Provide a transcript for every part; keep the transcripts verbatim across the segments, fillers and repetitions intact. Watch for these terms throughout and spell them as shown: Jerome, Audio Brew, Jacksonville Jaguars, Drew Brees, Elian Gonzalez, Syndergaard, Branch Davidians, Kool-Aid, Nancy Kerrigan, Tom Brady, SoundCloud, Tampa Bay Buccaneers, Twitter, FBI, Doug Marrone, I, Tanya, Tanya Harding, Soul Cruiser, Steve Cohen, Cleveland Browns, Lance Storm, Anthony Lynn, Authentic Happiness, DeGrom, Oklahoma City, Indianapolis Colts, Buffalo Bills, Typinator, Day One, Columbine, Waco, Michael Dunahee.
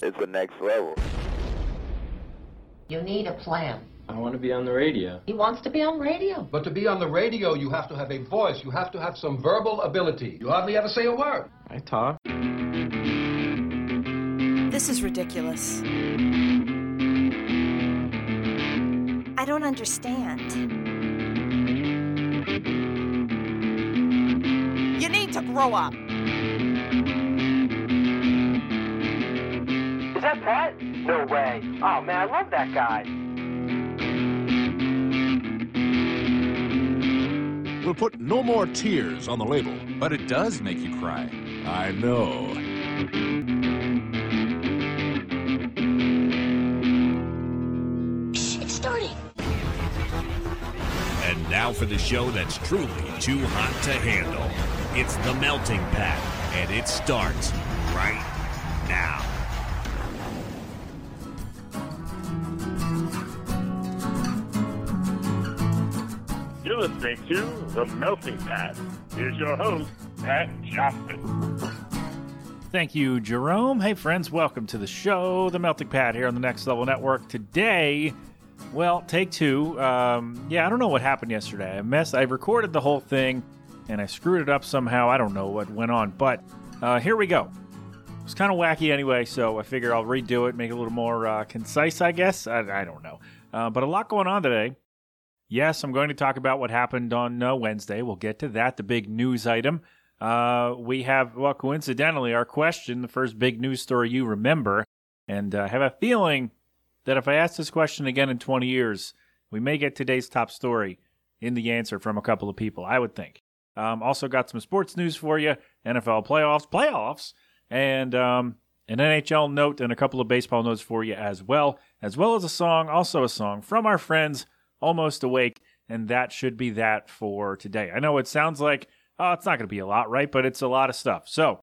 It's the next level. You need a plan. I want to be on the radio. He wants to be on radio. But to be on the radio, you have to have a voice. You have to have some verbal ability. You hardly ever say a word. I talk. This is ridiculous. I don't understand. You need to grow up. Is that Pat? No way. Oh, man, I love that guy. We'll put no more tears on the label. But it does make you cry. I know. Psh, it's starting. And now for the show that's truly too hot to handle. It's The Melting Pad, and it starts right now. You're listening to The Melting Pad. Here's your host, Pat Joplin. Thank you, Jerome. Hey, friends, welcome to the show, The Melting Pad, here on the Next Level Network. Today, well, take two. Um, yeah, I don't know what happened yesterday. I messed. I recorded the whole thing, and I screwed it up somehow. I don't know what went on, but uh, here we go. It was kind of wacky anyway, so I figure I'll redo it, make it a little more uh, concise, I guess. I, I don't know. Uh, but a lot going on today. Yes, I'm going to talk about what happened on uh, Wednesday. We'll get to that, the big news item. Uh, we have, well, coincidentally, our question, the first big news story you remember. And I uh, have a feeling that if I ask this question again in twenty years, we may get today's top story in the answer from a couple of people, I would think. Um, also got some sports news for you, N F L playoffs, playoffs, and um, an N H L note and a couple of baseball notes for you as well, as well as a song, also a song from our friends, Almost Awake, and that should be that for today. I know it sounds like, oh, it's not going to be a lot, right? But it's a lot of stuff. So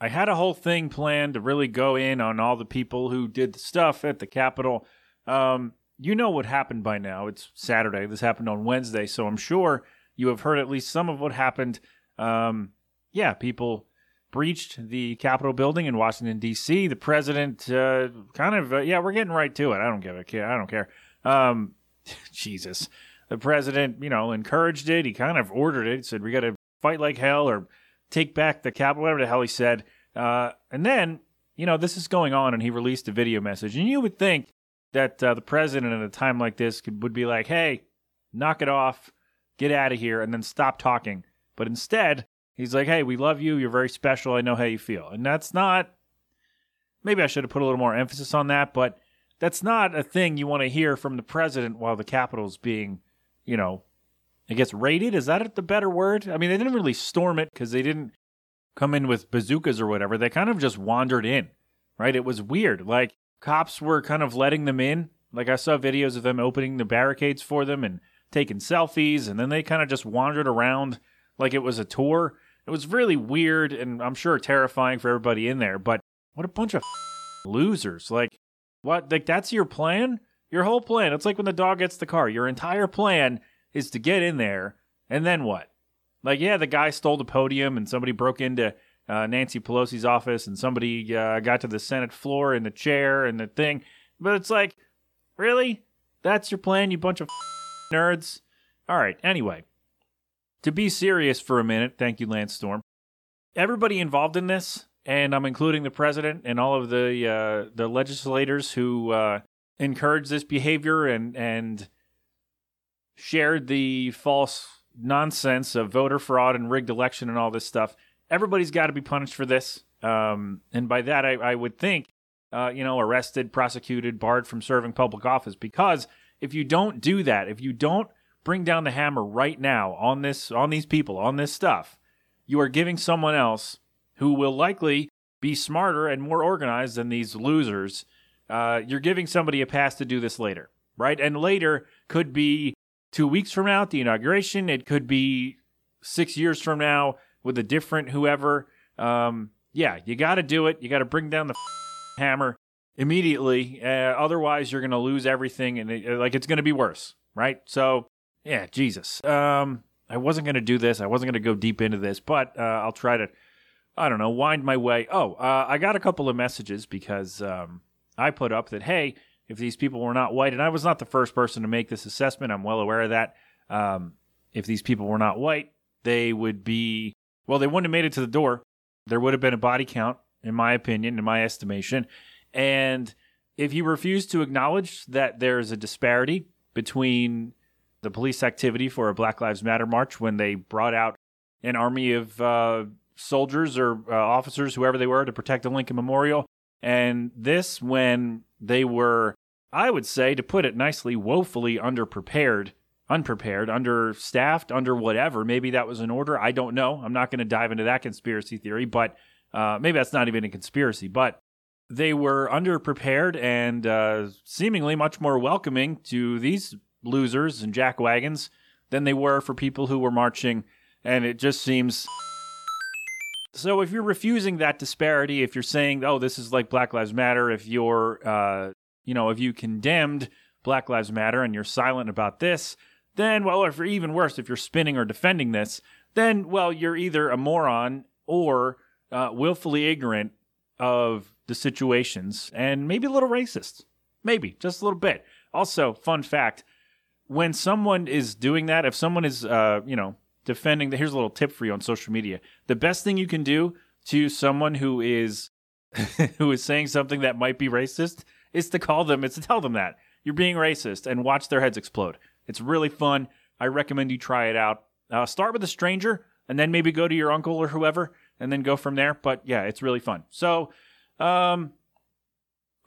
I had a whole thing planned to really go in on all the people who did the stuff at the Capitol. Um, you know what happened by now. It's Saturday. This happened on Wednesday, so I'm sure you have heard at least some of what happened. Um, yeah, people breached the Capitol building in Washington, D C The president uh, kind of, uh, yeah, we're getting right to it. I don't give a care. I don't care. Um, Jesus. The president, you know, encouraged it. He kind of ordered it. He said, we got to fight like hell or take back the Capitol, whatever the hell he said. Uh, and then, you know, this is going on, and he released a video message. And you would think that uh, the president at a time like this could, would be like, hey, knock it off, get out of here, and then stop talking. But instead, he's like, hey, we love you. You're very special. I know how you feel. And that's not, maybe I should have put a little more emphasis on that, but that's not a thing you want to hear from the president while the Capitol's being, you know, I guess raided. Is that the better word? I mean, they didn't really storm it because they didn't come in with bazookas or whatever. They kind of just wandered in, right? It was weird. Like, cops were kind of letting them in. Like, I saw videos of them opening the barricades for them and taking selfies, and then they kind of just wandered around like it was a tour. It was really weird and I'm sure terrifying for everybody in there, but what a bunch of losers. Like, what? Like, that's your plan? Your whole plan. It's like when the dog gets the car. Your entire plan is to get in there, and then what? Like, yeah, the guy stole the podium, and somebody broke into uh, Nancy Pelosi's office, and somebody uh, got to the Senate floor and the chair and the thing. But it's like, really? That's your plan, you bunch of nerds? All right, anyway. To be serious for a minute, thank you, Lance Storm. Everybody involved in this, and I'm including the president and all of the uh, the legislators who uh, encouraged this behavior and, and shared the false nonsense of voter fraud and rigged election and all this stuff. Everybody's got to be punished for this. Um, and by that, I, I would think, uh, you know, arrested, prosecuted, barred from serving public office. Because if you don't do that, if you don't bring down the hammer right now on this, on these people, on this stuff, you are giving someone else who will likely be smarter and more organized than these losers, uh, you're giving somebody a pass to do this later, right? And later could be two weeks from now at the inauguration. It could be six years from now with a different whoever. Um, yeah, you got to do it. You got to bring down the hammer immediately. Uh, otherwise, you're going to lose everything, and it, like it's going to be worse, right? So, yeah, Jesus. Um, I wasn't going to do this. I wasn't going to go deep into this, but uh, I'll try to I don't know, wind my way. Oh, uh, I got a couple of messages because um, I put up that, hey, if these people were not white, and I was not the first person to make this assessment, I'm well aware of that. Um, if these people were not white, they would be, well, they wouldn't have made it to the door. There would have been a body count, in my opinion, in my estimation. And if you refuse to acknowledge that there is a disparity between the police activity for a Black Lives Matter march when they brought out an army of uh, soldiers or uh, officers, whoever they were, to protect the Lincoln Memorial, and this when they were, I would say, to put it nicely, woefully underprepared, unprepared, understaffed, under whatever. Maybe that was an order. I don't know. I'm not going to dive into that conspiracy theory, but uh, maybe that's not even a conspiracy. But they were underprepared and uh, seemingly much more welcoming to these losers and jackwagons than they were for people who were marching. And it just seems... So if you're refusing that disparity, if you're saying, oh, this is like Black Lives Matter, if you're, uh, you know, if you condemned Black Lives Matter and you're silent about this, then, well, or even worse, if you're spinning or defending this, then, well, you're either a moron or uh, willfully ignorant of the situations and maybe a little racist. Maybe, just a little bit. Also, fun fact, when someone is doing that, if someone is, uh, you know, defending, the, here's a little tip for you on social media. The best thing you can do to someone who is who is saying something that might be racist is to call them, is to tell them that you're being racist and watch their heads explode. It's really fun. I recommend you try it out. Uh, start with a stranger and then maybe go to your uncle or whoever and then go from there. But yeah, it's really fun. So, um,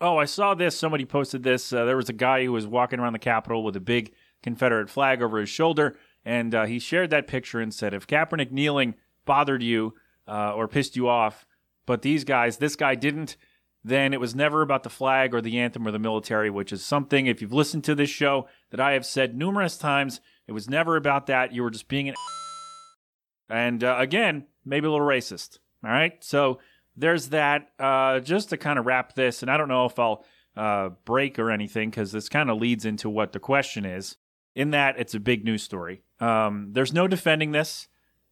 oh, I saw this. Somebody posted this. Uh, there was a guy who was walking around the Capitol with a big Confederate flag over his shoulder. And uh, he shared that picture and said, if Kaepernick kneeling bothered you uh, or pissed you off, but these guys, this guy didn't, then it was never about the flag or the anthem or the military, which is something, if you've listened to this show, that I have said numerous times, it was never about that. You were just being an a- And uh, again, maybe a little racist. All right? So there's that. Uh, just to kind of wrap this, and I don't know if I'll uh, break or anything because this kind of leads into what the question is. In that, it's a big news story. Um, there's no defending this.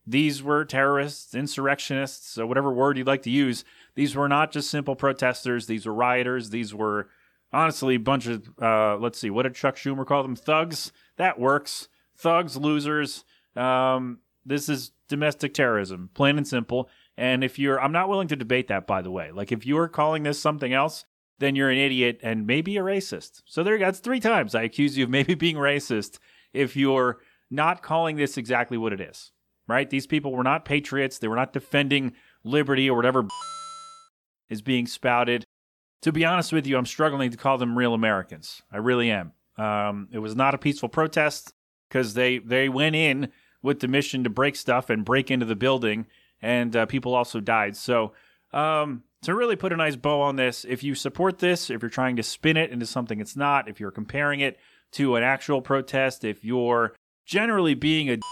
These were terrorists, insurrectionists, whatever word you'd like to use. These were not just simple protesters. These were rioters. These were, honestly, a bunch of, uh, let's see, what did Chuck Schumer call them? Thugs. That works. Thugs, losers. Um, this is domestic terrorism, plain and simple. And if you're, I'm not willing to debate that, by the way. Like, if you're calling this something else, then you're an idiot and maybe a racist. So there you go. It's three times I accuse you of maybe being racist if you're not calling this exactly what it is, right? These people were not patriots. They were not defending liberty or whatever is being spouted. To be honest with you, I'm struggling to call them real Americans. I really am. Um, it was not a peaceful protest because they, they went in with the mission to break stuff and break into the building, and uh, people also died. So... Um, To really put a nice bow on this, if you support this, if you're trying to spin it into something it's not, if you're comparing it to an actual protest, if you're generally being a d-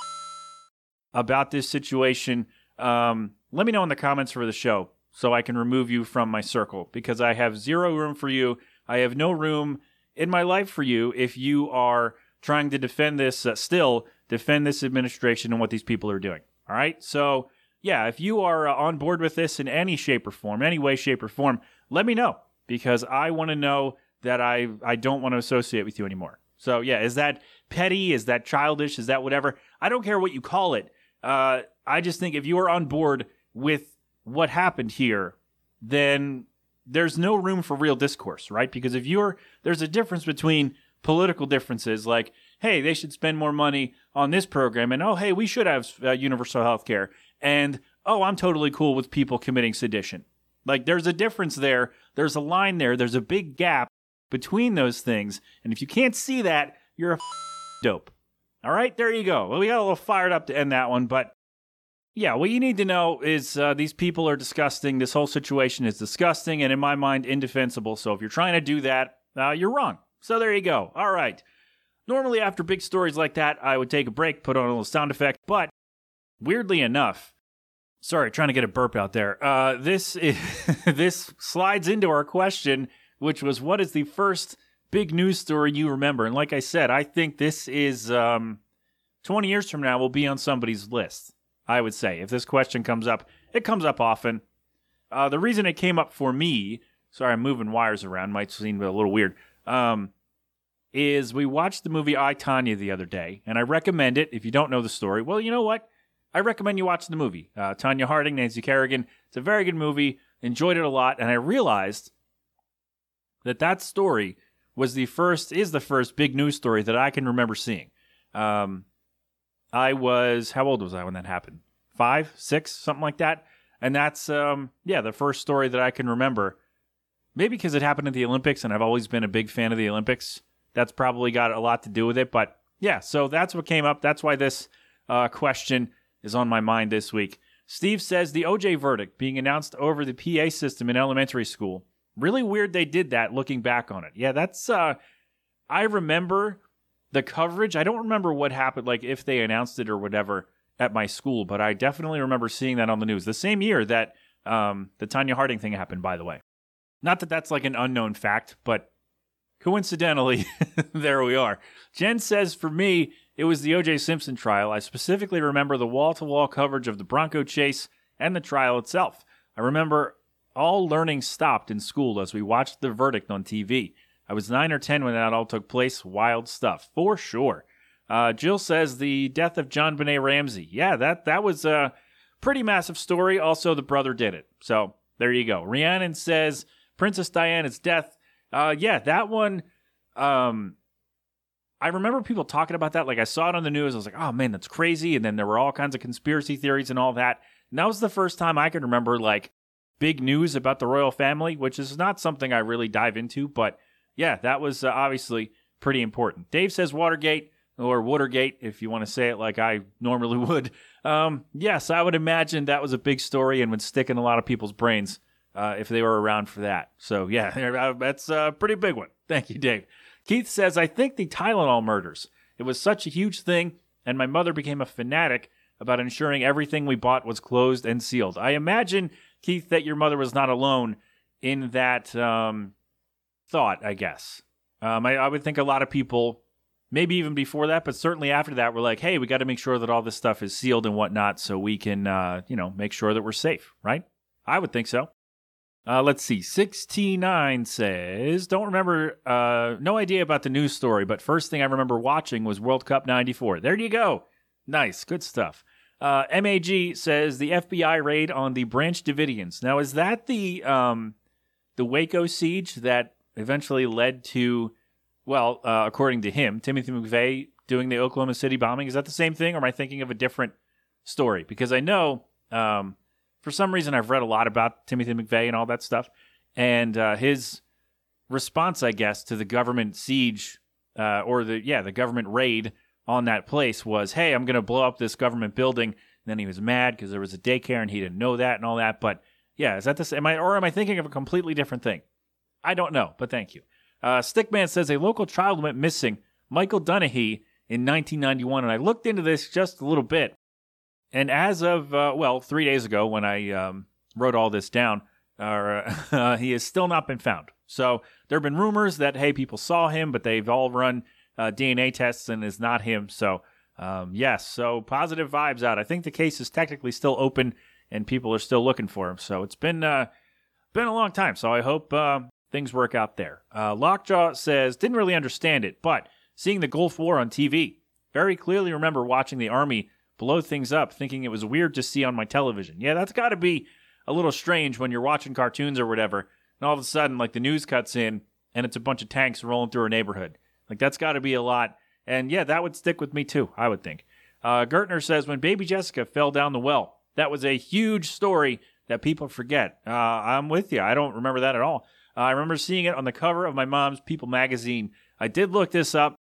about this situation, um, let me know in the comments for the show so I can remove you from my circle, because I have zero room for you. I have no room in my life for you if you are trying to defend this, uh, still defend this administration and what these people are doing. All right? So... Yeah, if you are uh, on board with this in any shape or form, any way, shape, or form, let me know, because I want to know that I I don't want to associate with you anymore. So yeah, is that petty? Is that childish? Is that whatever? I don't care what you call it. Uh, I just think if you are on board with what happened here, then there's no room for real discourse, right? Because if you're, there's a difference between political differences, like, hey, they should spend more money on this program, and oh, hey, we should have uh, universal health care. And, oh, I'm totally cool with people committing sedition. Like, there's a difference there. There's a line there. There's a big gap between those things. And if you can't see that, you're a f- dope. All right, there you go. Well, we got a little fired up to end that one. But, yeah, what you need to know is uh, these people are disgusting. This whole situation is disgusting and, in my mind, indefensible. So if you're trying to do that, uh, you're wrong. So there you go. All right. Normally, after big stories like that, I would take a break, put on a little sound effect. But... weirdly enough, sorry, trying to get a burp out there. Uh, this is, this slides into our question, which was, what is the first big news story you remember? And like I said, I think this is um, twenty years from now will be on somebody's list, I would say, if this question comes up It comes up often. Uh, the reason it came up for me, sorry, I'm moving wires around, might seem a little weird, um, is we watched the movie I, Tanya the other day, and I recommend it. If you don't know the story, well, you know what? I recommend you watch the movie. Uh, Tanya Harding, Nancy Kerrigan. It's a very good movie. Enjoyed it a lot. And I realized that that story was the first, is the first big news story that I can remember seeing. Um, I was, how old was I when that happened? Five, six, something like that. And that's, um, yeah, the first story that I can remember. Maybe because it happened at the Olympics, and I've always been a big fan of the Olympics. That's probably got a lot to do with it. But yeah, so that's what came up. That's why this uh, question is on my mind this week. Steve says the O J verdict being announced over the P A system in elementary school. Really weird they did that looking back on it. Yeah, that's, uh, I remember the coverage. I don't remember what happened, like if they announced it or whatever at my school, but I definitely remember seeing that on the news. The same year that um, the Tanya Harding thing happened, by the way. Not that that's like an unknown fact, but coincidentally, there we are. Jen says, for me, it was the O J Simpson trial. I specifically remember the wall-to-wall coverage of the Bronco chase and the trial itself. I remember all learning stopped in school as we watched the verdict on T V. I was nine or ten when that all took place. Wild stuff, for sure. Uh, Jill says the death of JonBenet Ramsey. Yeah, that, that was a pretty massive story. Also, the brother did it. So there you go. Rhiannon says Princess Diana's death. Uh, yeah, that one, um, I remember people talking about that. Like, I saw it on the news. I was like, oh, man, that's crazy. And then there were all kinds of conspiracy theories and all that. And that was the first time I could remember, like, big news about the royal family, which is not something I really dive into. But, yeah, that was uh, obviously pretty important. Dave says Watergate, or Watergate, if you want to say it like I normally would. Um, yes, I would imagine that was a big story and would stick in a lot of people's brains. Uh, if they were around for that. So, yeah, that's a pretty big one. Thank you, Dave. Keith says, I think the Tylenol murders. It was such a huge thing, and my mother became a fanatic about ensuring everything we bought was closed and sealed. I imagine, Keith, that your mother was not alone in that um, thought, I guess. Um, I, I would think a lot of people, maybe even before that, but certainly after that, were like, hey, we got to make sure that all this stuff is sealed and whatnot so we can, uh, you know, make sure that we're safe, right? I would think so. Uh, let's see. sixty-nine says, don't remember, uh, no idea about the news story, but first thing I remember watching was World Cup ninety-four. There you go. Nice. Good stuff. Uh, M A G says the F B I raid on the Branch Davidians. Now, is that the, um, the Waco siege that eventually led to, well, uh, according to him, Timothy McVeigh doing the Oklahoma City bombing? Is that the same thing, or am I thinking of a different story? Because I know, um, for some reason, I've read a lot about Timothy McVeigh and all that stuff, and uh, his response, I guess, to the government siege uh, or the yeah the government raid on that place was, "Hey, I'm going to blow up this government building." And then he was mad because there was a daycare and he didn't know that and all that. But yeah, is that the same? Am I or am I thinking of a completely different thing? I don't know, but thank you. Uh, Stickman says a local child went missing, Michael Dunahee, in nineteen ninety-one, and I looked into this just a little bit. And as of, uh, well, three days ago when I um, wrote all this down, uh, uh, he has still not been found. So there have been rumors that, hey, people saw him, but they've all run uh, D N A tests and it's not him. So, um, yes, so positive vibes out. I think the case is technically still open and people are still looking for him. So it's been uh, been a long time. So I hope uh, things work out there. Uh, Lockjaw says, didn't really understand it, but seeing the Gulf War on T V, very clearly remember watching the Army blow things up, thinking it was weird to see on my television. Yeah, that's got to be a little strange when you're watching cartoons or whatever, and all of a sudden, like, the news cuts in, and it's a bunch of tanks rolling through a neighborhood. Like, that's got to be a lot. And, yeah, that would stick with me, too, I would think. Uh, Gertner says, when baby Jessica fell down the well, that was a huge story that people forget. Uh, I'm with you. I don't remember that at all. Uh, I remember seeing it on the cover of my mom's People magazine. I did look this up.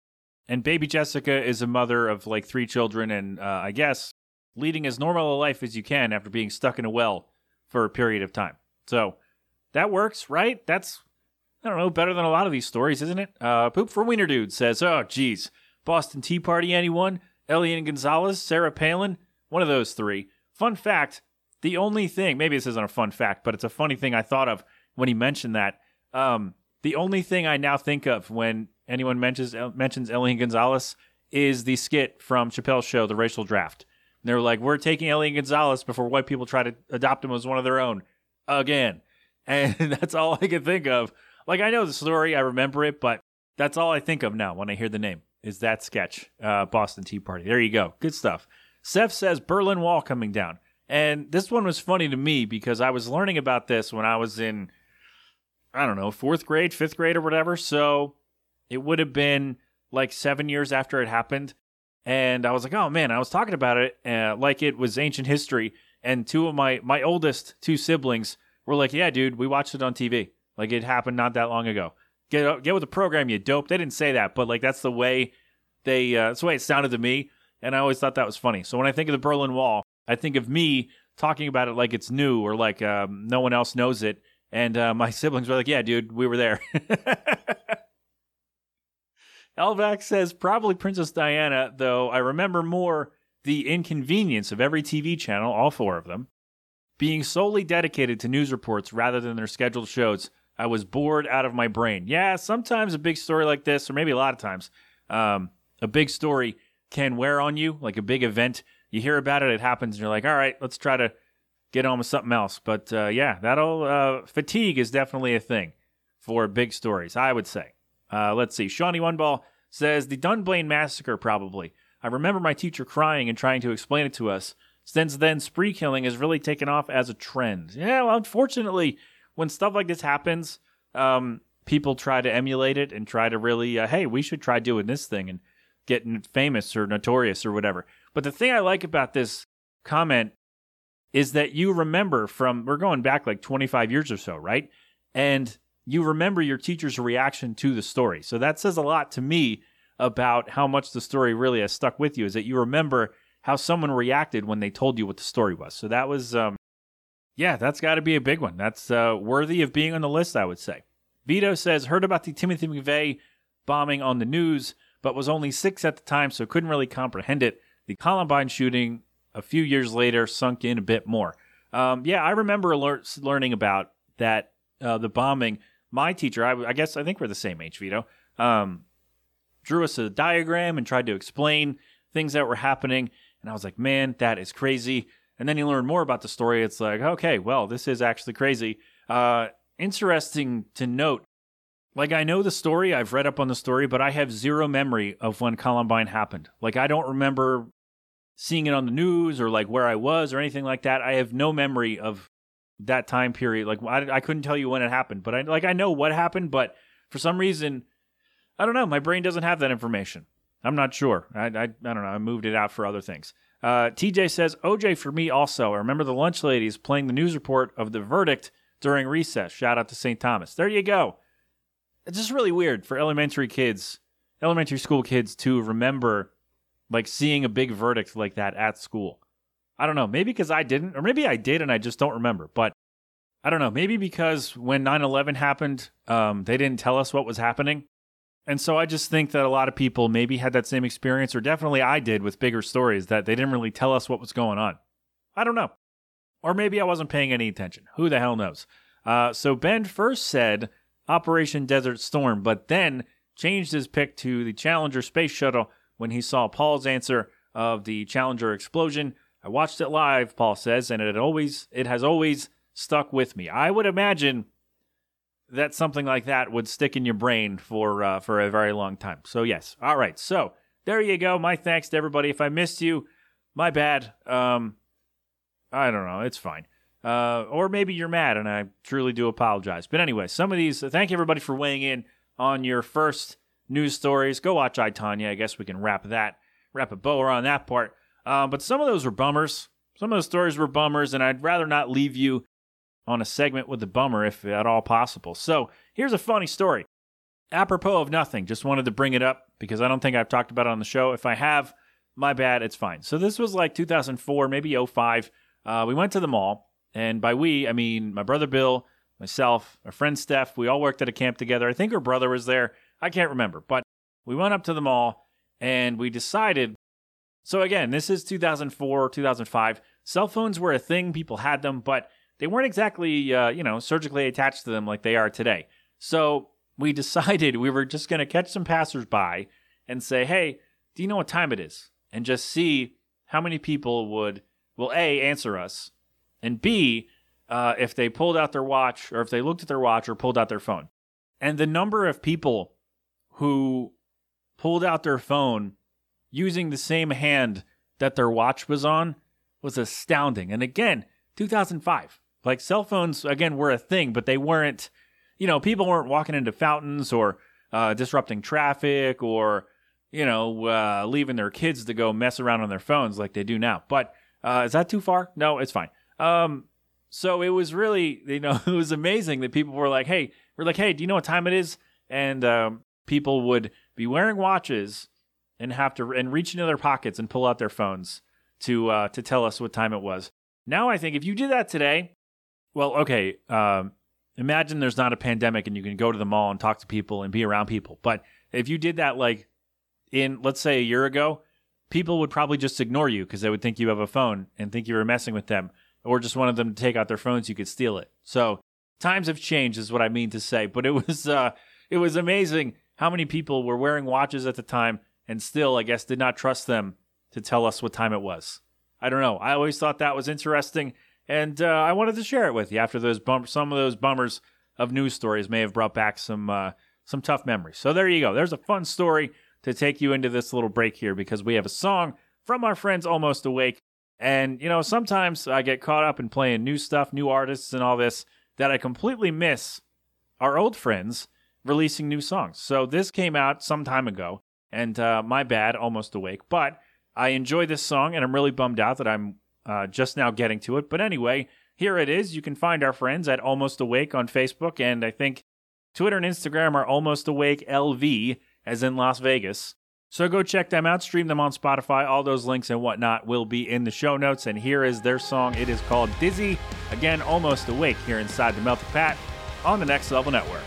And baby Jessica is a mother of, like, three children and, uh, I guess, leading as normal a life as you can after being stuck in a well for a period of time. So that works, right? That's, I don't know, better than a lot of these stories, isn't it? Uh, Poop for Wiener Dude says, oh, geez, Boston Tea Party, anyone? Elian Gonzalez, Sarah Palin, one of those three. Fun fact, the only thing, maybe this isn't a fun fact, but it's a funny thing I thought of when he mentioned that. Um, the only thing I now think of when anyone mentions mentions Elian Gonzalez is the skit from Chappelle's show, The Racial Draft. And they were like, we're taking Elian Gonzalez before white people try to adopt him as one of their own again. And that's all I can think of. Like, I know the story, I remember it, but that's all I think of now when I hear the name is that sketch, uh, Boston Tea Party. There you go. Good stuff. Seth says Berlin Wall coming down. And this one was funny to me because I was learning about this when I was in, I don't know, fourth grade, fifth grade or whatever. So it would have been like seven years after it happened. And I was like, oh, man, I was talking about it uh, like it was ancient history. And two of my, my oldest two siblings were like, yeah, dude, we watched it on T V. Like, it happened not that long ago. Get get with the program, you dope. They didn't say that, but, like, that's the way they, uh, that's the way it sounded to me. And I always thought that was funny. So when I think of the Berlin Wall, I think of me talking about it like it's new or like um, no one else knows it. And uh, my siblings were like, yeah, dude, we were there. Elvac says, probably Princess Diana, though I remember more the inconvenience of every T V channel, all four of them, being solely dedicated to news reports rather than their scheduled shows. I was bored out of my brain. Yeah, sometimes a big story like this, or maybe a lot of times, um, a big story can wear on you, like a big event. You hear about it, it happens, and you're like, all right, let's try to get on with something else. But uh, yeah, that'll uh, fatigue is definitely a thing for big stories, I would say. Uh, let's see. Shawnee Oneball says, the Dunblane Massacre, probably. I remember my teacher crying and trying to explain it to us. Since then, spree killing has really taken off as a trend. Yeah, well, unfortunately, when stuff like this happens, um, people try to emulate it and try to really, uh, hey, we should try doing this thing and getting famous or notorious or whatever. But the thing I like about this comment is that you remember from, we're going back like twenty-five years or so, right? And you remember your teacher's reaction to the story. So that says a lot to me about how much the story really has stuck with you, is that you remember how someone reacted when they told you what the story was. So that was, um, yeah, that's got to be a big one. That's uh, worthy of being on the list, I would say. Vito says, heard about the Timothy McVeigh bombing on the news, but was only six at the time, so couldn't really comprehend it. The Columbine shooting a few years later sunk in a bit more. Um, yeah, I remember alert- learning about that, uh, the bombing. My teacher, I, I guess I think we're the same age, Vito, um, drew us a diagram and tried to explain things that were happening. And I was like, man, that is crazy. And then you learn more about the story. It's like, okay, well, this is actually crazy. Uh, interesting to note, like, I know the story. I've read up on the story, but I have zero memory of when Columbine happened. Like, I don't remember seeing it on the news or, like, where I was or anything like that. I have no memory of that time period. Like, I, I couldn't tell you when it happened, but I like I know what happened, but for some reason, I don't know. My brain doesn't have that information. I'm not sure. I, I, I don't know. I moved it out for other things. Uh, T J says, O J for me also. I remember the lunch ladies playing the news report of the verdict during recess. Shout out to Saint Thomas. There you go. It's just really weird for elementary kids, elementary school kids to remember like seeing a big verdict like that at school. I don't know, maybe because I didn't, or maybe I did and I just don't remember, but I don't know, maybe because when nine eleven happened, um, they didn't tell us what was happening. And so I just think that a lot of people maybe had that same experience, or definitely I did with bigger stories, that they didn't really tell us what was going on. I don't know. Or maybe I wasn't paying any attention. Who the hell knows? Uh, so Ben first said Operation Desert Storm, but then changed his pick to the Challenger space shuttle when he saw Paul's answer of the Challenger explosion. I watched it live, Paul says, and it always it has always stuck with me. I would imagine that something like that would stick in your brain for uh, for a very long time. So yes, all right. So there you go. My thanks to everybody. If I missed you, my bad. Um, I don't know. It's fine. Uh, or maybe you're mad, and I truly do apologize. But anyway, some of these. Thank everybody for weighing in on your first news stories. Go watch I, Tanya. I guess we can wrap that wrap a bow around that part. Uh, but some of those were bummers. Some of those stories were bummers, and I'd rather not leave you on a segment with a bummer if at all possible. So here's a funny story. Apropos of nothing, just wanted to bring it up because I don't think I've talked about it on the show. If I have, my bad, it's fine. So this was like two thousand four, maybe oh five. Uh, we went to the mall, and by we, I mean my brother Bill, myself, our friend Steph. We all worked at a camp together. I think her brother was there. I can't remember, but we went up to the mall, and we decided... So again, this is two thousand four, two thousand five. Cell phones were a thing. People had them, but they weren't exactly, uh, you know, surgically attached to them like they are today. So we decided we were just going to catch some passersby and say, hey, do you know what time it is? And just see how many people would, will A, answer us, and B, uh, if they pulled out their watch, or if they looked at their watch or pulled out their phone. And the number of people who pulled out their phone using the same hand that their watch was on was astounding. And again, two thousand five. Like, cell phones, again, were a thing, but they weren't, you know, people weren't walking into fountains or uh, disrupting traffic or, you know, uh, leaving their kids to go mess around on their phones like they do now. But uh, is that too far? No, it's fine. Um, so it was really, you know, it was amazing that people were like, hey, we're like, hey, do you know what time it is? And um, people would be wearing watches and have to, and reach into their pockets and pull out their phones to uh, to tell us what time it was. Now I think if you did that today, well, okay, um, imagine there's not a pandemic and you can go to the mall and talk to people and be around people. But if you did that, like, in, let's say, a year ago, people would probably just ignore you because they would think you have a phone and think you were messing with them, or just wanted them to take out their phones so you could steal it. So times have changed is what I mean to say. But it was uh, it was amazing how many people were wearing watches at the time and still, I guess, did not trust them to tell us what time it was. I don't know. I always thought that was interesting. And uh, I wanted to share it with you after those bum- some of those bummers of news stories may have brought back some uh, some tough memories. So there you go. There's a fun story to take you into this little break here, because we have a song from our friends Almost Awake. And, you know, sometimes I get caught up in playing new stuff, new artists and all this, that I completely miss our old friends releasing new songs. So this came out some time ago, and uh, my bad, Almost Awake. But I enjoy this song, and I'm really bummed out that I'm Uh, just now getting to it. But anyway, here it is. You can find our friends at Almost Awake on Facebook, and I think Twitter and Instagram are Almost Awake L V, as in Las Vegas. So go check them out, stream them on Spotify. All those links and whatnot will be in the show notes. And here is their song. It is called Dizzy. Again, Almost Awake here inside the Melting Pat on the Next Level Network.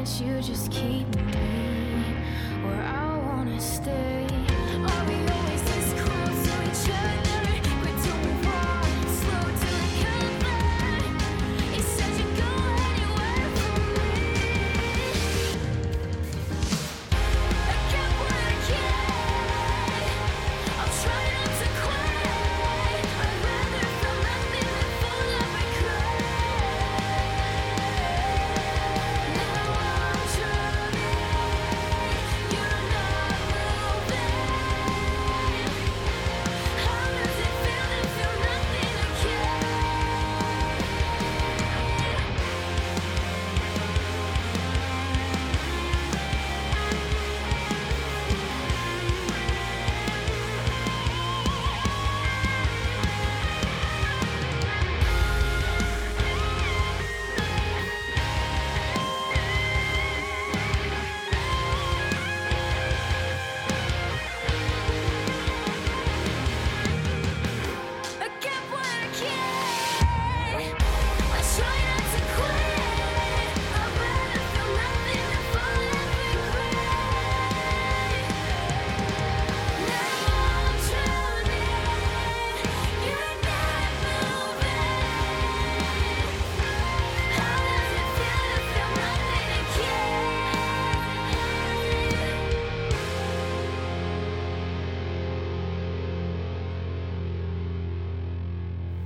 We'll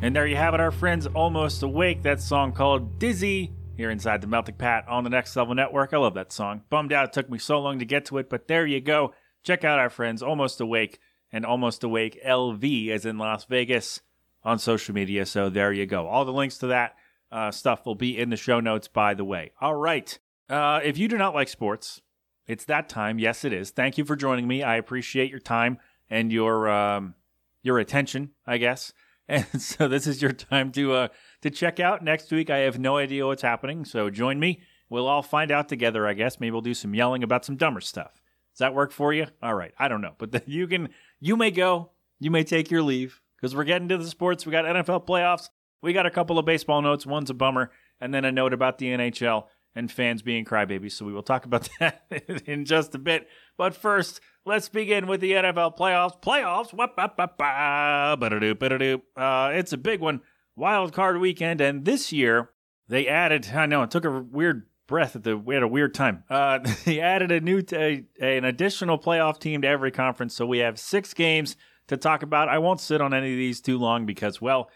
And there you have it, our friends, Almost Awake, that song called Dizzy, here inside the Melting Pat on the Next Level Network. I love that song. Bummed out it took me so long to get to it, but there you go. Check out our friends, Almost Awake and Almost Awake L V, as in Las Vegas, on social media. So there you go. All the links to that uh, stuff will be in the show notes, by the way. All right. Uh, if you do not like sports, it's that time. Yes, it is. Thank you for joining me. I appreciate your time and your um, your attention, I guess. And so this is your time to uh, to check out. Next week, I have no idea what's happening, so join me. We'll all find out together, I guess. Maybe we'll do some yelling about some dumber stuff. Does that work for you? All right. I don't know. But the, you can, you may go. You may take your leave, because we're getting to the sports. We got N F L playoffs. We got a couple of baseball notes. One's a bummer. And then a note about the N H L and fans being crybabies. So we will talk about that in just a bit. But first, let's begin with the N F L playoffs. Playoffs! Whoop, ba, ba, ba, ba-da-doop, ba-da-doop. Uh, it's a big one. Wild card weekend, and this year they added, I know, it took a weird breath at the, we had a weird time. Uh, they added a new, t- a, an additional playoff team to every conference, so we have six games to talk about. I won't sit on any of these too long because, well,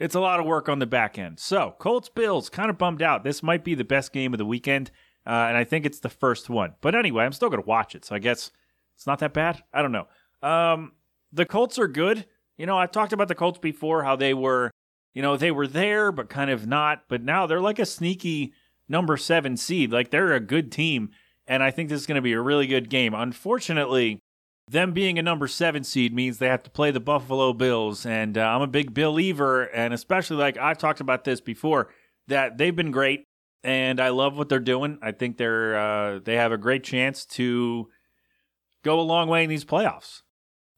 it's a lot of work on the back end. So, Colts-Bills, kind of bummed out. This might be the best game of the weekend, uh, and I think it's the first one. But anyway, I'm still going to watch it, so I guess it's not that bad. I don't know. Um, the Colts are good. You know, I've talked about the Colts before, how they were, you know, they were there, but kind of not. But now they're like a sneaky number seven seed. Like, they're a good team, and I think this is going to be a really good game. Unfortunately, them being a number seven seed means they have to play the Buffalo Bills, and uh, I'm a big believer, and especially, like, I've talked about this before, that they've been great, and I love what they're doing. I think they're uh, they have a great chance to go a long way in these playoffs.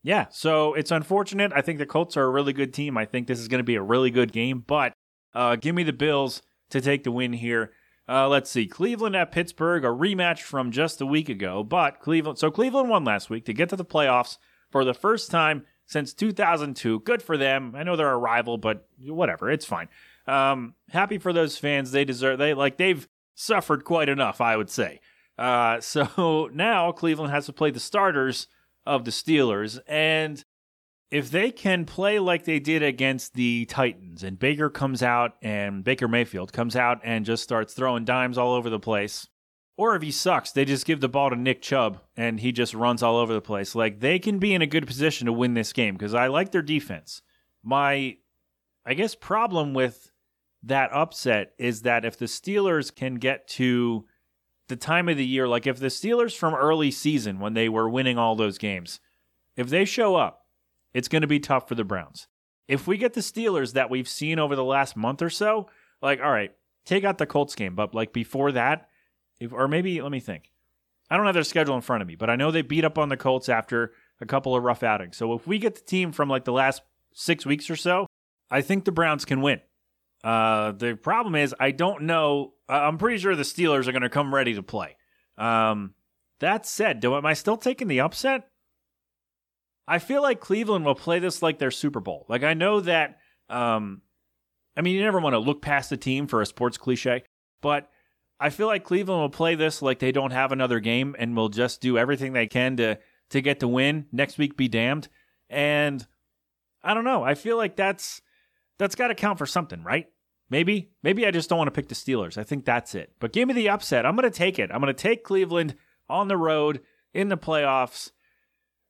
Yeah, so it's unfortunate. I think the Colts are a really good team. I think this is going to be a really good game, but uh, give me the Bills to take the win here. Uh, let's see, Cleveland at Pittsburgh, a rematch from just a week ago. But Cleveland, so Cleveland won last week to get to the playoffs for the first time since two thousand two. Good for them. I know they're a rival, but whatever, it's fine. Um, happy for those fans. They deserve. They like they've suffered quite enough, I would say. Uh, so now Cleveland has to play the starters of the Steelers, and if they can play like they did against the Titans, and Baker comes out and Baker Mayfield comes out and just starts throwing dimes all over the place, or if he sucks, they just give the ball to Nick Chubb and he just runs all over the place. Like, they can be in a good position to win this game because I like their defense. My, I guess, problem with that upset is that if the Steelers can get to the time of the year, like if the Steelers from early season when they were winning all those games, if they show up, it's going to be tough for the Browns. If we get the Steelers that we've seen over the last month or so, like, all right, take out the Colts game. But, like, before that, if, or maybe, let me think. I don't have their schedule in front of me, but I know they beat up on the Colts after a couple of rough outings. So if we get the team from, like, the last six weeks or so, I think the Browns can win. Uh, the problem is, I don't know. I'm pretty sure the Steelers are going to come ready to play. Um, that said, do, am I still taking the upset? I feel like Cleveland will play this like their Super Bowl. Like, I know that, um, I mean, you never want to look past the team for a sports cliche, but I feel like Cleveland will play this like they don't have another game and will just do everything they can to to get the win. Next week, be damned. And I don't know. I feel like that's that's got to count for something, right? Maybe. Maybe I just don't want to pick the Steelers. I think that's it. But give me the upset. I'm going to take it. I'm going to take Cleveland on the road in the playoffs.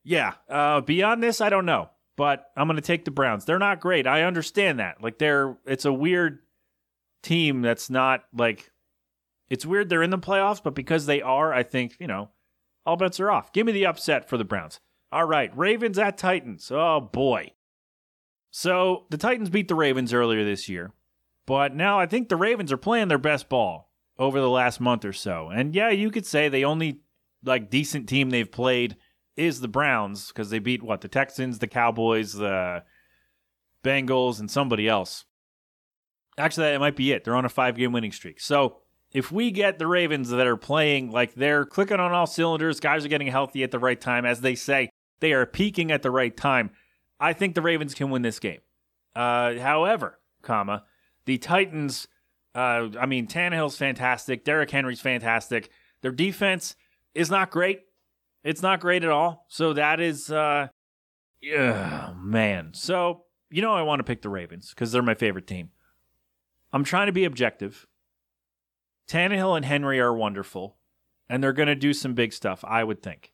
Yeah, uh, beyond this, I don't know, but I'm going to take the Browns. They're not great. I understand that. Like, they're, it's a weird team that's not, like, it's weird they're in the playoffs, but because they are, I think, you know, all bets are off. Give me the upset for the Browns. All right, Ravens at Titans. Oh, boy. So, the Titans beat the Ravens earlier this year, but now I think the Ravens are playing their best ball over the last month or so. And, yeah, you could say the only, like, decent team they've played is the Browns, because they beat, what, the Texans, the Cowboys, the Bengals, and somebody else. Actually, that might be it. They're on a five-game winning streak. So if we get the Ravens that are playing like they're clicking on all cylinders, guys are getting healthy at the right time, as they say, they are peaking at the right time, I think the Ravens can win this game. Uh, however, comma, the Titans, uh, I mean, Tannehill's fantastic. Derrick Henry's fantastic. Their defense is not great. It's not great at all. So that is, uh, yeah, man. So you know I want to pick the Ravens because they're my favorite team. I'm trying to be objective. Tannehill and Henry are wonderful, and they're going to do some big stuff, I would think.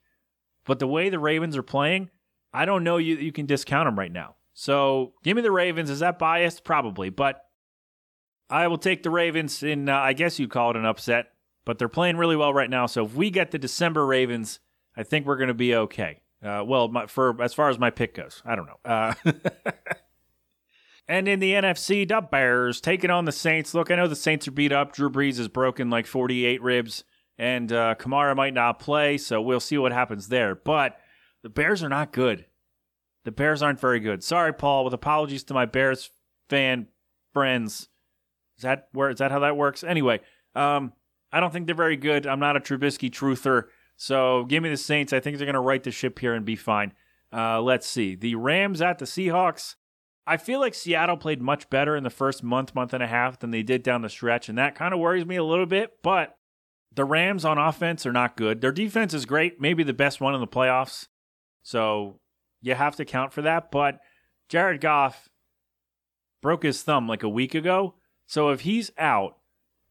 But the way the Ravens are playing, I don't know you you can discount them right now. So give me the Ravens. Is that biased? Probably, but I will take the Ravens in, uh, I guess you call it an upset, but they're playing really well right now. So if we get the December Ravens, I think we're going to be okay. Uh, well, my, for as far as my pick goes, I don't know. Uh, and in the N F C, the Bears taking on the Saints. Look, I know the Saints are beat up. Drew Brees is broken like forty-eight ribs, and uh, Kamara might not play, so we'll see what happens there. But the Bears are not good. The Bears aren't very good. Sorry, Paul, with apologies to my Bears fan friends. Is that where? Is that how that works? Anyway, um, I don't think they're very good. I'm not a Trubisky truther, so give me the Saints. I think they're going to right the ship here and be fine. Uh, let's see. The Rams at the Seahawks. I feel like Seattle played much better in the first month, month and a half than they did down the stretch, and that kind of worries me a little bit, but the Rams on offense are not good. Their defense is great, maybe the best one in the playoffs, so you have to count for that, but Jared Goff broke his thumb like a week ago. So if he's out,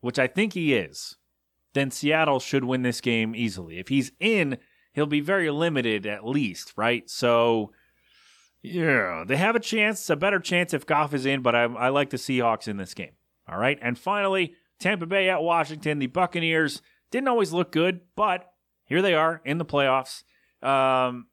which I think he is, then Seattle should win this game easily. If he's in, he'll be very limited at least, right? So, yeah, they have a chance, a better chance if Goff is in, but I, I like the Seahawks in this game. All right, and finally, Tampa Bay at Washington. The Buccaneers didn't always look good, but here they are in the playoffs. Um,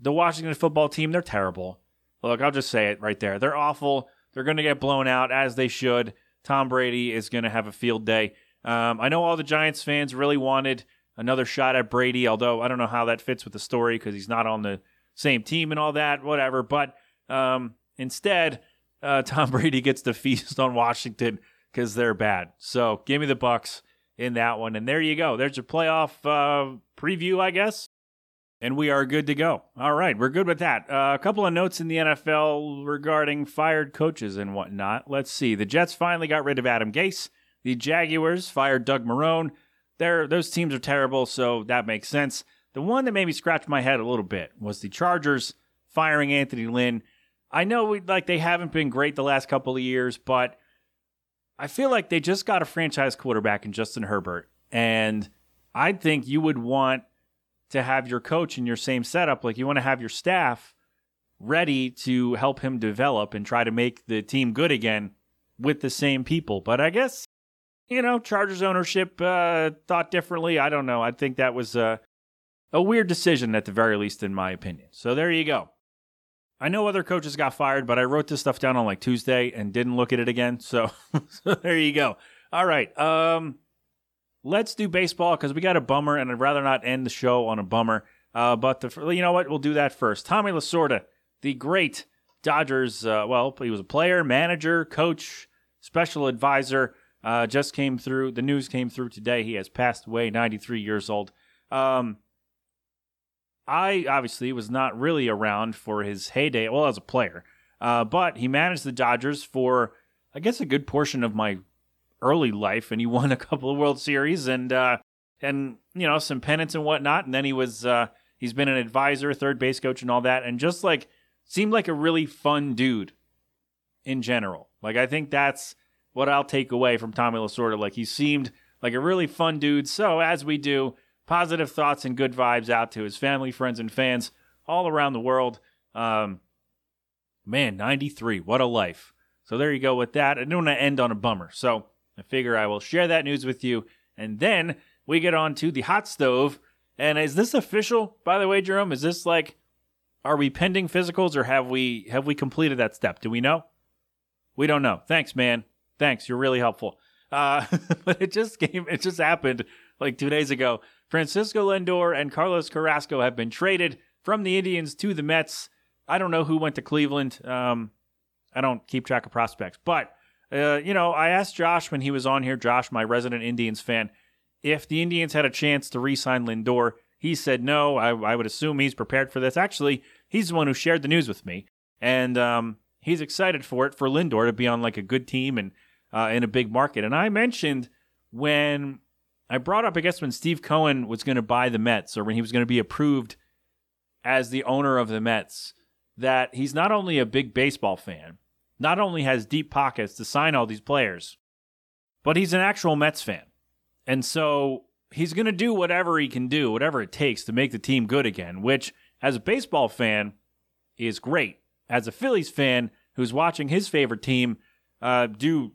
the Washington football team, they're terrible. Look, I'll just say it right there. They're awful. They're going to get blown out, as they should. Tom Brady is going to have a field day. Um, I know all the Giants fans really wanted another shot at Brady, although I don't know how that fits with the story because he's not on the same team and all that, whatever. But um, instead, uh, Tom Brady gets to feast on Washington because they're bad. So give me the Bucs in that one. And there you go. There's your playoff uh, preview, I guess. And we are good to go. All right, we're good with that. Uh, a couple of notes in the N F L regarding fired coaches and whatnot. Let's see. The Jets finally got rid of Adam Gase. The Jaguars fired Doug Marrone. They're, those teams are terrible, so that makes sense. The one that made me scratch my head a little bit was the Chargers firing Anthony Lynn. I know we, like they haven't been great the last couple of years, but I feel like they just got a franchise quarterback in Justin Herbert. And I think you would want to have your coach in your same setup. Like you want to have your staff ready to help him develop and try to make the team good again with the same people. But I guess, you know, Chargers ownership uh, thought differently. I don't know. I think that was a, a weird decision at the very least, in my opinion. So there you go. I know other coaches got fired, but I wrote this stuff down on like Tuesday and didn't look at it again. So, so there you go. All right. Um, Let's do baseball because we got a bummer, and I'd rather not end the show on a bummer. Uh, but the, you know what? We'll do that first. Tommy Lasorda, the great Dodgers, uh, well, he was a player, manager, coach, special advisor, uh, just came through. The news came through today. He has passed away, ninety-three years old. Um, I obviously was not really around for his heyday, well, as a player, uh, but he managed the Dodgers for, I guess, a good portion of my early life, and he won a couple of World Series and uh, and you know some pennants and whatnot. And then he was uh, he's been an advisor, third base coach, and all that. And just like seemed like a really fun dude in general. Like I think that's what I'll take away from Tommy Lasorda. Like he seemed like a really fun dude. So as we do, positive thoughts and good vibes out to his family, friends, and fans all around the world. Um, man, ninety-three, what a life! So there you go with that. I don't want to end on a bummer. So I figure I will share that news with you, and then we get on to the hot stove. And is this official, by the way, Jerome? Is this like, are we pending physicals, or have we have we completed that step? Do we know? We don't know. Thanks, man. Thanks, you're really helpful. Uh, but it just came, it just happened like two days ago. Francisco Lindor and Carlos Carrasco have been traded from the Indians to the Mets. I don't know who went to Cleveland. Um, I don't keep track of prospects, but. Uh, you know, I asked Josh when he was on here, Josh, my resident Indians fan, if the Indians had a chance to re-sign Lindor. He said no. I, I would assume he's prepared for this. Actually, he's the one who shared the news with me, and um, he's excited for it, for Lindor to be on like a good team and uh, in a big market. And I mentioned when I brought up, I guess, when Steve Cohen was going to buy the Mets, or when he was going to be approved as the owner of the Mets, that he's not only a big baseball fan, not only has deep pockets to sign all these players, but he's an actual Mets fan. And so he's going to do whatever he can do, whatever it takes to make the team good again, which as a baseball fan is great. As a Phillies fan who's watching his favorite team uh, do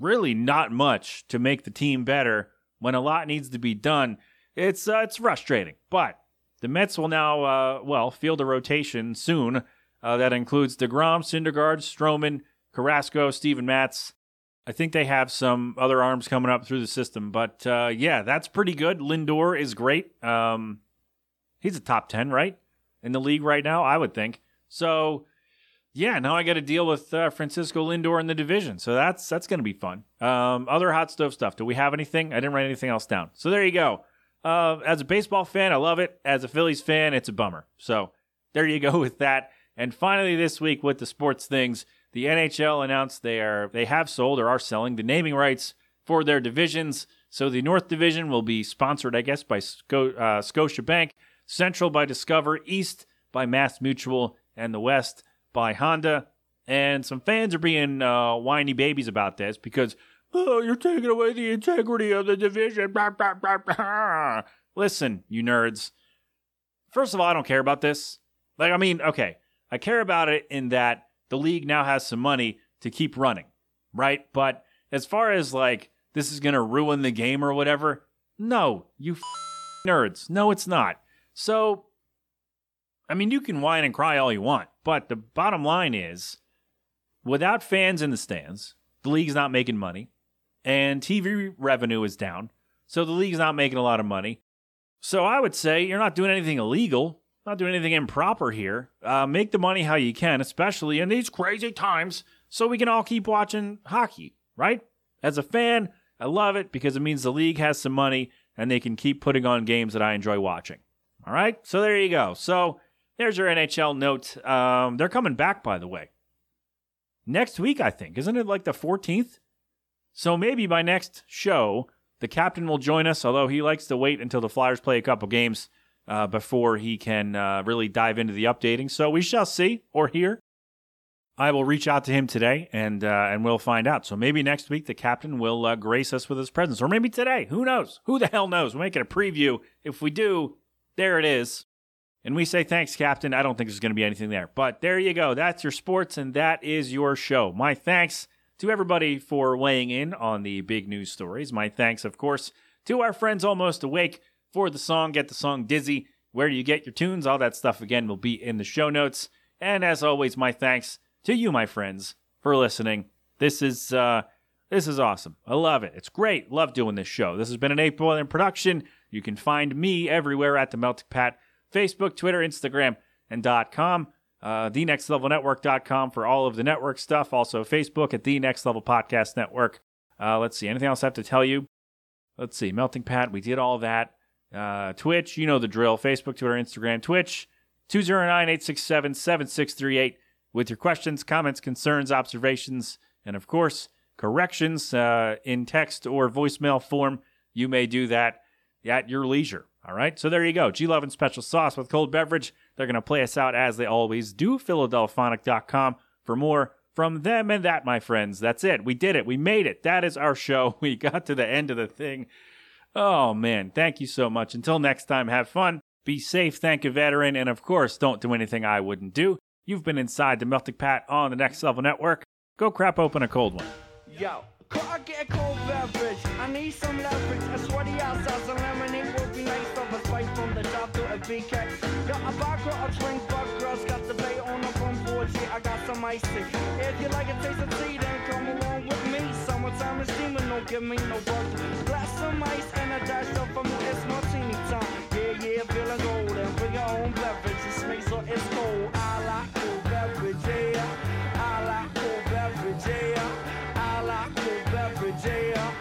really not much to make the team better when a lot needs to be done, it's uh, it's frustrating. But the Mets will now, uh, well, field a rotation soon uh, that includes DeGrom, Syndergaard, Stroman, Carrasco, Steven Matz. I think they have some other arms coming up through the system. But, uh, yeah, that's pretty good. Lindor is great. Um, he's a top ten, right, in the league right now, I would think. So, yeah, now I got to deal with uh, Francisco Lindor in the division. So that's that's going to be fun. Um, other hot stove stuff. Do we have anything? I didn't write anything else down. So there you go. Uh, as a baseball fan, I love it. As a Phillies fan, it's a bummer. So there you go with that. And finally this week with the sports things, the N H L announced they are they have sold or are selling the naming rights for their divisions. So the North Division will be sponsored, I guess, by Sco- uh, Scotiabank, Central by Discover, East by MassMutual, and the West by Honda. And some fans are being uh, whiny babies about this because, oh, you're taking away the integrity of the division. Blah, blah, blah, blah. Listen, you nerds. First of all, I don't care about this. Like, I mean, okay, I care about it in that the league now has some money to keep running, right? But as far as like, this is going to ruin the game or whatever, no, you f- nerds. No, it's not. So, I mean, you can whine and cry all you want, but the bottom line is, without fans in the stands, the league's not making money, and T V revenue is down, so the league's not making a lot of money. So I would say you're not doing anything illegal. Not doing anything improper here. Uh, make the money how you can, especially in these crazy times, so we can all keep watching hockey, right? As a fan, I love it because it means the league has some money and they can keep putting on games that I enjoy watching. All right? So there you go. So there's your N H L note. Um, they're coming back, by the way. Next week, I think. Isn't it like the fourteenth? So maybe by next show, the captain will join us, although he likes to wait until the Flyers play a couple games Uh, before he can uh, really dive into the updating. So we shall see or hear. I will reach out to him today, and uh, and we'll find out. So maybe next week the captain will uh, grace us with his presence. Or maybe today. Who knows? Who the hell knows? We're making a preview. If we do, there it is. And we say thanks, Captain. I don't think there's going to be anything there. But there you go. That's your sports, and that is your show. My thanks to everybody for weighing in on the big news stories. My thanks, of course, to our friends Almost Awake, for the song, Get the Song Dizzy, where you get your tunes, all that stuff again will be in the show notes. And as always, my thanks to you, my friends, for listening. This is uh, this is awesome. I love it. It's great. Love doing this show. This has been an eight Ball in production. You can find me everywhere at The Melting Pat, Facebook, Twitter, Instagram, and .com. Uh, the next level network dot com for all of the network stuff. Also Facebook at The Next Level Podcast Network. Uh, let's see. Anything else I have to tell you? Let's see. Melting Pat. We did all that. Uh, Twitch, you know the drill. Facebook, Twitter, Instagram, Twitch, two zero nine, eight six seven, seven six three eight with your questions, comments, concerns, observations, and of course, corrections uh, in text or voicemail form. You may do that at your leisure. All right, so there you go. G-Love and Special Sauce with Cold Beverage. They're going to play us out as they always do. Philadelphonic dot com for more from them and that, my friends. That's it. We did it. We made it. That is our show. We got to the end of the thing. Oh, man, thank you so much. Until next time, have fun, be safe, thank a veteran, and of course, don't do anything I wouldn't do. You've been inside the Melting Pat on the Next Level Network. Go crap open a cold one. Yo, I get a cold beverage. I need some leverage. A sweaty ass sauce and lemonade would be nice. Of a spike from the top to a V K. Yo, a vodka, a drink, but girls got the bay on the front porch. Yeah, I got some ice tea. If you like a taste of tea, then come along with me. Summertime is steaming, don't give me no work. Glass some ice and a dash of a it's martini time. Yeah, yeah, feeling gold and bring your own beverage. This makes sure it's cold. I like cold beverage, yeah. I like cold beverage, yeah. I like cold beverage, yeah.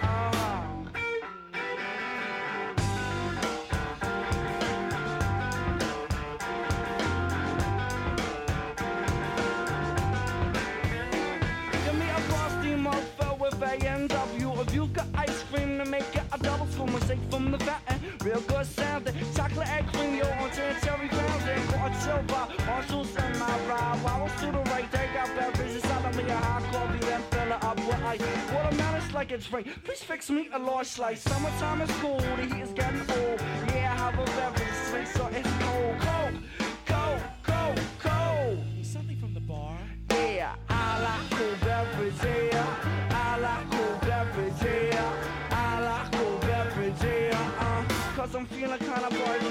From the fountain, real good sounding, chocolate egg cream, yo, on cherry fountain, got a chill vibe, on shoes and my ride. like it's right. Please fix me a large slice. Summertime is cool, the heat is getting old. Yeah, I have a beverage, drink so it's cold. Cold, cold, cold, cold. Need something from the bar? Yeah, I like cold beverage, yeah. I like cold beverage, yeah. I like cold beverage, yeah. Uh, Cause I'm feeling kinda bored.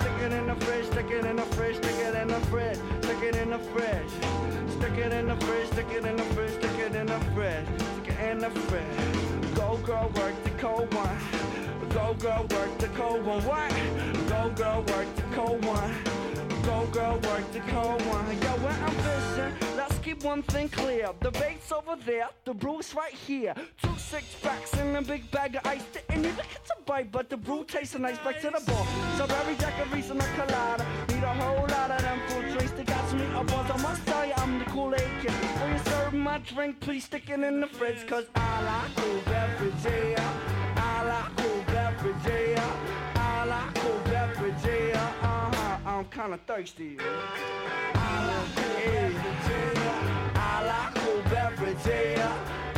Stick it in the fridge, stick it in the fridge, stick it in the fridge, stick it in the fridge. Stick it in the fridge, stick it in the fridge, stick it in the fridge, stick it in the fridge. Go girl, work the cold one. Go girl, work the cold one. What? Go girl, work the cold one. Go girl, work the cold one. Yo, when I'm fishing, let's keep one thing clear. The bait's over there, the brew's right here. Two six packs in a big bag of ice. Didn't even get to bite, but the brew tastes nice. Back to the bar, so every jack of reason I collide. Need a whole lot of them fruit drinks to catch me up on. I must tell you, I'm the Kool-Aid kid. When you serve my drink, please stick it in the fridge. Cause I like cold beverage, yeah. I like cold beverage, yeah. I like cold beverage, yeah. Uh-huh, I'm kinda thirsty. I like cold beverage, yeah. I like cold beverage, yeah.